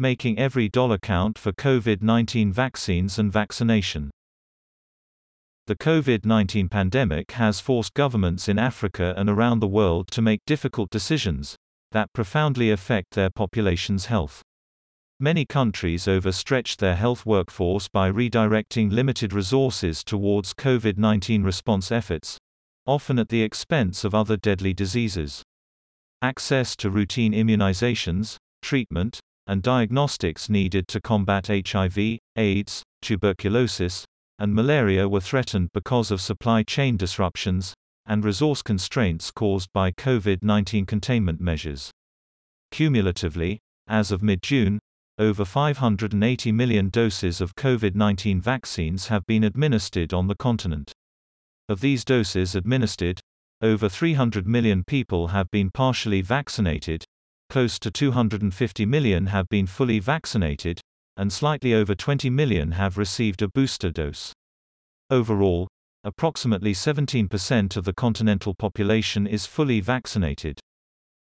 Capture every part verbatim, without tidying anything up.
making every dollar count for COVID nineteen vaccines and vaccination. The COVID nineteen pandemic has forced governments in Africa and around the world to make difficult decisions that profoundly affect their population's health. Many countries overstretched their health workforce by redirecting limited resources towards COVID nineteen response efforts, often at the expense of other deadly diseases. Access to routine immunizations, treatment, and diagnostics needed to combat H I V, AIDS, tuberculosis, and malaria were threatened because of supply chain disruptions and resource constraints caused by COVID nineteen containment measures. Cumulatively, as of mid-June, over five hundred eighty million doses of COVID nineteen vaccines have been administered on the continent. Of these doses administered, over three hundred million people have been partially vaccinated, close to two hundred fifty million have been fully vaccinated, and slightly over twenty million have received a booster dose. Overall, approximately seventeen percent of the continental population is fully vaccinated.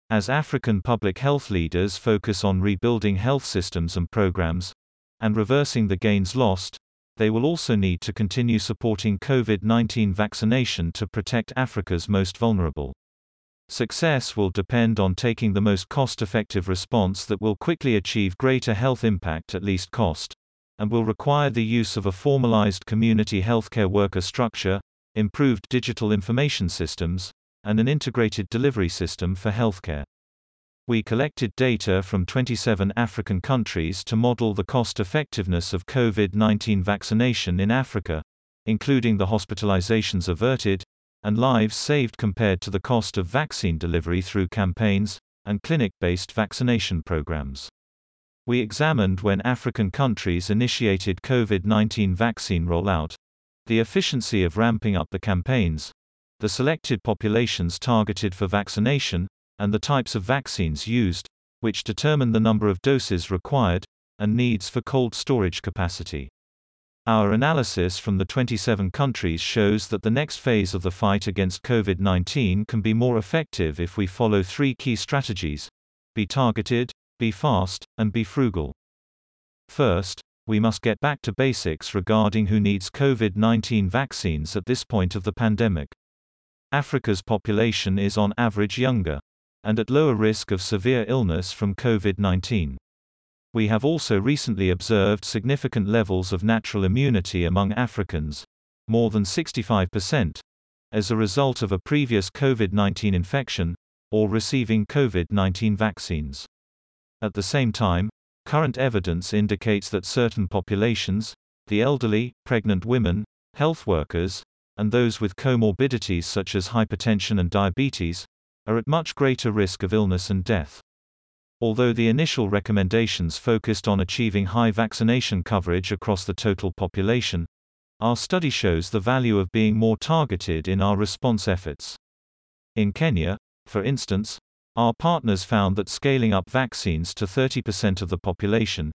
As African public health leaders focus on rebuilding health systems and programs, and reversing the gains lost, they will also need to continue supporting COVID nineteen vaccination to protect Africa's most vulnerable. Success will depend on taking the most cost-effective response that will quickly achieve greater health impact at least cost, and will require the use of a formalized community healthcare worker structure, improved digital information systems, and an integrated delivery system for healthcare. We collected data from twenty-seven African countries to model the cost-effectiveness of COVID nineteen vaccination in Africa, including the hospitalizations averted and lives saved compared to the cost of vaccine delivery through campaigns and clinic-based vaccination programs. We examined when African countries initiated COVID nineteen vaccine rollout, the efficiency of ramping up the campaigns, the selected populations targeted for vaccination, and the types of vaccines used, which determine the number of doses required and needs for cold storage capacity. Our analysis from the twenty-seven countries shows that the next phase of the fight against COVID nineteen can be more effective if we follow three key strategies: be targeted, be fast, and be frugal. First, we must get back to basics regarding who needs COVID nineteen vaccines at this point of the pandemic. Africa's population is on average younger and at lower risk of severe illness from COVID nineteen. We have also recently observed significant levels of natural immunity among Africans, more than sixty-five percent, as a result of a previous COVID nineteen infection or receiving COVID nineteen vaccines. At the same time, current evidence indicates that certain populations, the elderly, pregnant women, health workers, and those with comorbidities such as hypertension and diabetes, are at much greater risk of illness and death. Although the initial recommendations focused on achieving high vaccination coverage across the total population, our study shows the value of being more targeted in our response efforts. In Kenya, for instance, our partners found that scaling up vaccines to thirty percent of the population,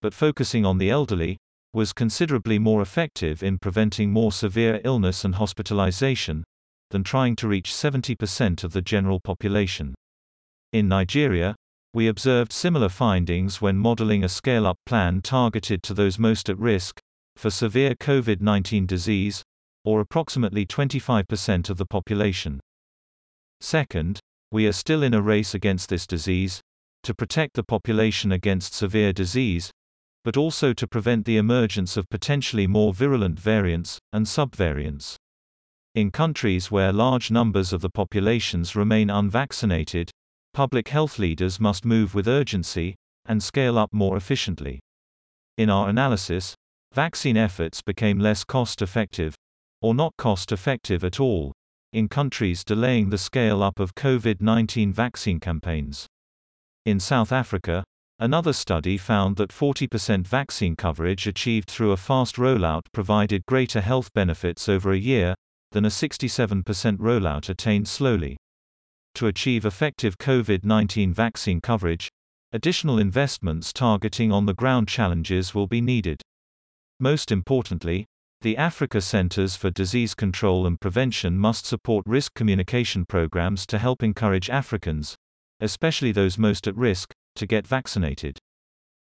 but focusing on the elderly, was considerably more effective in preventing more severe illness and hospitalization than trying to reach seventy percent of the general population. In Nigeria, we observed similar findings when modeling a scale-up plan targeted to those most at risk for severe COVID nineteen disease, or approximately twenty-five percent of the population. Second, we are still in a race against this disease to protect the population against severe disease, but also to prevent the emergence of potentially more virulent variants and subvariants. In countries where large numbers of the populations remain unvaccinated, public health leaders must move with urgency and scale up more efficiently. In our analysis, vaccine efforts became less cost-effective, or not cost-effective at all, in countries delaying the scale-up of COVID nineteen vaccine campaigns. In South Africa, another study found that forty percent vaccine coverage achieved through a fast rollout provided greater health benefits over a year than a sixty-seven percent rollout attained slowly. To achieve effective COVID nineteen vaccine coverage, additional investments targeting on-the-ground challenges will be needed. Most importantly, the Africa Centers for Disease Control and Prevention must support risk communication programs to help encourage Africans, especially those most at risk, to get vaccinated.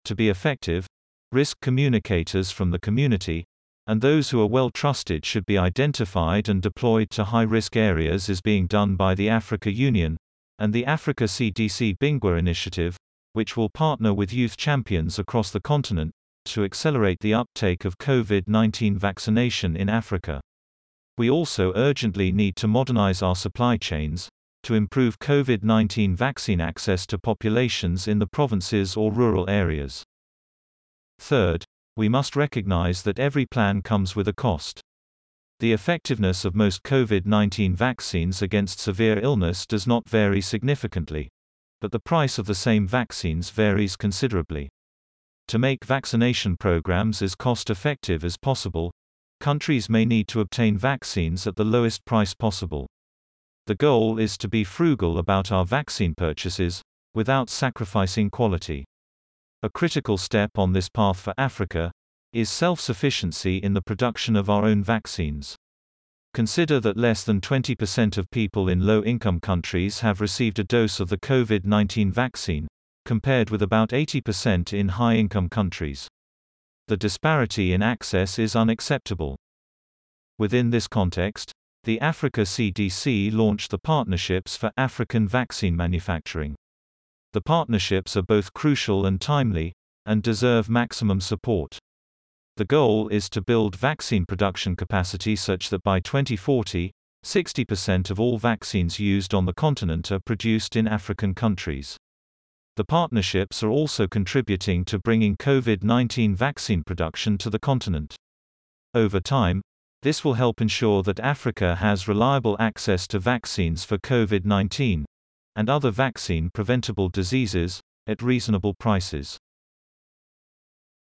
To be effective, risk communicators from the community, and those who are well trusted should be identified and deployed to high-risk areas is being done by the Africa Union, and the Africa C D C Bingwa initiative, which will partner with youth champions across the continent, to accelerate the uptake of COVID nineteen vaccination in Africa. We also urgently need to modernize our supply chains, to improve COVID nineteen vaccine access to populations in the provinces or rural areas. Third, we must recognize that every plan comes with a cost. The effectiveness of most COVID nineteen vaccines against severe illness does not vary significantly, but the price of the same vaccines varies considerably. To make vaccination programs as cost-effective as possible, countries may need to obtain vaccines at the lowest price possible. The goal is to be frugal about our vaccine purchases, without sacrificing quality. A critical step on this path for Africa is self-sufficiency in the production of our own vaccines. Consider that less than twenty percent of people in low-income countries have received a dose of the COVID nineteen vaccine, compared with about eighty percent in high-income countries. The disparity in access is unacceptable. Within this context, the Africa C D C launched the Partnerships for African Vaccine Manufacturing. The partnerships are both crucial and timely, and deserve maximum support. The goal is to build vaccine production capacity such that by twenty forty, sixty percent of all vaccines used on the continent are produced in African countries. The partnerships are also contributing to bringing COVID nineteen vaccine production to the continent. Over time, this will help ensure that Africa has reliable access to vaccines for COVID nineteen and other vaccine-preventable diseases at reasonable prices.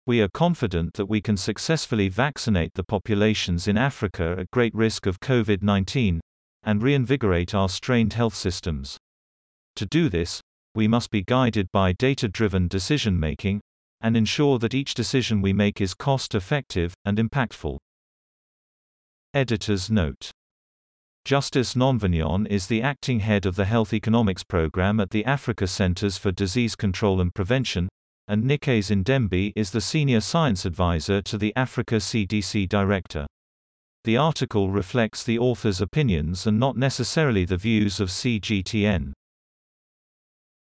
We are confident that we can successfully vaccinate the populations in Africa at great risk of COVID nineteen and reinvigorate our strained health systems. To do this, we must be guided by data-driven decision-making, and ensure that each decision we make is cost-effective and impactful. Editor's note. Justice Nonvignon is the acting head of the Health Economics Program at the Africa Centers for Disease Control and Prevention, and Nicaise Ndembi is the senior science advisor to the Africa C D C director. The article reflects the author's opinions and not necessarily the views of C G T N.